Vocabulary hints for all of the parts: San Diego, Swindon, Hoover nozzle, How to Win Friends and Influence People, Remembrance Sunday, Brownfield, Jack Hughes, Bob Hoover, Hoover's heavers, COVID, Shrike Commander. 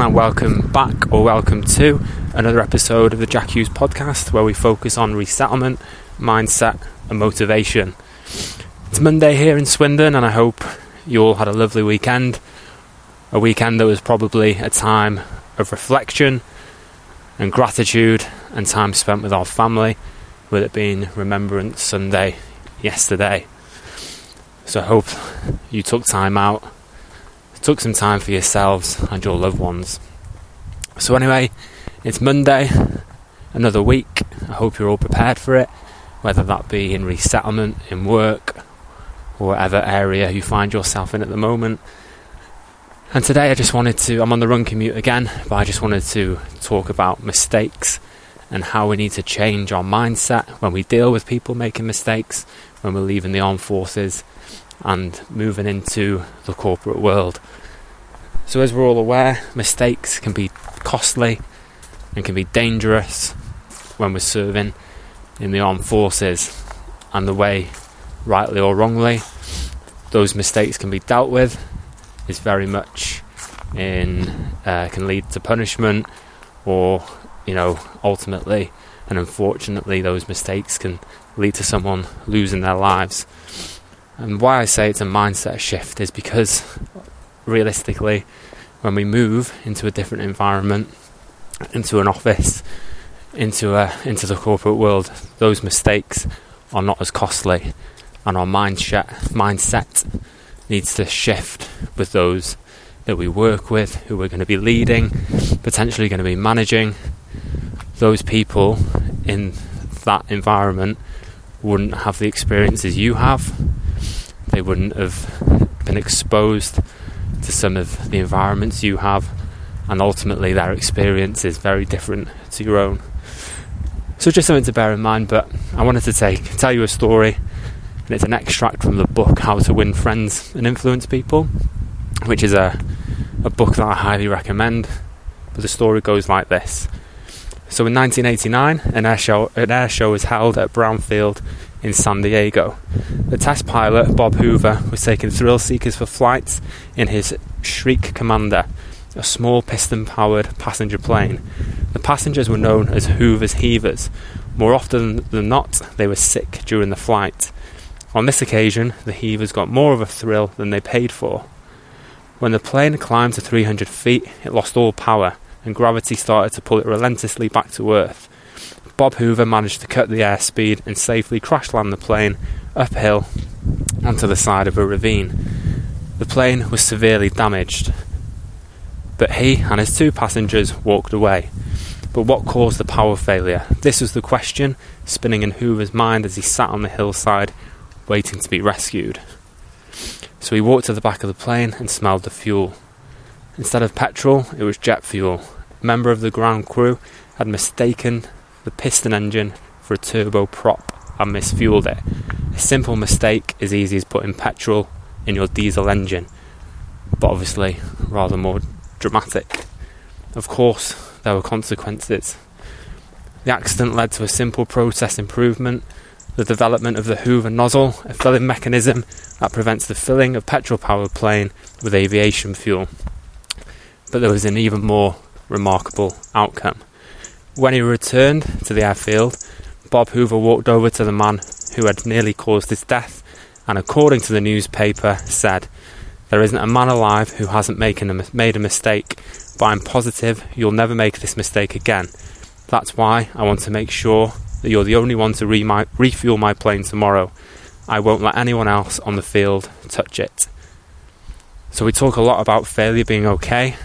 everyone, and welcome back, or welcome to another episode of the Jack Hughes podcast, where we focus on resettlement, mindset and motivation. It's Monday here in Swindon, and I hope you all had a lovely weekend, a weekend that was probably a time of reflection and gratitude and time spent with our family, with it being Remembrance Sunday yesterday. So I hope you took time out, took some time for yourselves and your loved ones. So anyway, it's Monday, another week. I hope you're all prepared for it, whether that be in resettlement, in work, or whatever area you find yourself in at the moment. And today I just wanted to, I'm on the run commute again, but I just wanted to talk about mistakes and how we need to change our mindset when we deal with people making mistakes, when we're leaving the armed forces and moving into the corporate world. So as we're all aware, mistakes can be costly and can be dangerous when we're serving in the armed forces, and the way, rightly or wrongly, those mistakes can be dealt with is very much in can lead to punishment, or, you know, ultimately and unfortunately those mistakes can lead to someone losing their lives. And why I say it's a mindset shift is because realistically, when we move into a different environment, into an office, into the corporate world, those mistakes are not as costly, and our mindset needs to shift with those that we work with, who we're going to be leading, potentially going to be managing. Those people in that environment wouldn't have the experiences you have. They wouldn't have been exposed to some of the environments you have, and ultimately their experience is very different to your own. So just something to bear in mind, but I wanted to tell you a story, and it's an extract from the book How to Win Friends and Influence People, which is a book that I highly recommend. But the story goes like this. So in 1989, an air show was held at Brownfield in San Diego. The test pilot, Bob Hoover, was taking thrill seekers for flights in his Shrike Commander, a small piston-powered passenger plane. The passengers were known as Hoover's heavers. More often than not, they were sick during the flight. On this occasion, the heavers got more of a thrill than they paid for. When the plane climbed to 300 feet, it lost all power, and gravity started to pull it relentlessly back to Earth. Bob Hoover managed to cut the airspeed and safely crash land the plane uphill and to the side of a ravine. The plane was severely damaged, but he and his two passengers walked away. But what caused the power failure? This was the question spinning in Hoover's mind as he sat on the hillside waiting to be rescued. So he walked to the back of the plane and smelled the fuel. Instead of petrol, it was jet fuel. A member of the ground crew had mistaken the piston engine for a turboprop and misfueled it. A simple mistake as easy as putting petrol in your diesel engine, but obviously rather more dramatic. Of course, there were consequences. The accident led to a simple process improvement, the development of the Hoover nozzle, a filling mechanism that prevents the filling of petrol-powered plane with aviation fuel. But there was an even more remarkable outcome. When he returned to the airfield, Bob Hoover walked over to the man who had nearly caused his death, and according to the newspaper said, "There isn't a man alive who hasn't made a mistake, but I'm positive you'll never make this mistake again. That's why I want to make sure that you're the only one to refuel my plane tomorrow. I won't let anyone else on the field touch it." So we talk a lot about failure being okay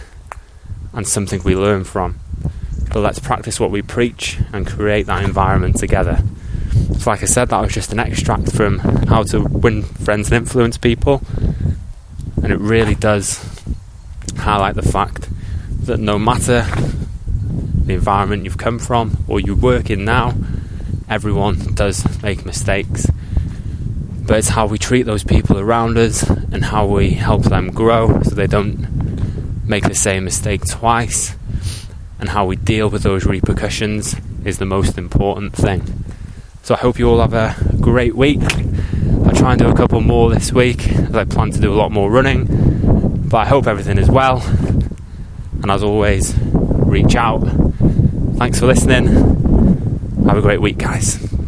and something we learn from. But let's practice what we preach and create that environment together. So like I said, that was just an extract from How to Win Friends and Influence People. And it really does highlight the fact that no matter the environment you've come from or you work in now, everyone does make mistakes. But it's how we treat those people around us and how we help them grow so they don't make the same mistake twice, and how we deal with those repercussions is the most important thing. So I hope you all have a great week. I'll try and do a couple more this week, as I plan to do a lot more running. But I hope everything is well. And as always, reach out. Thanks for listening. Have a great week, guys.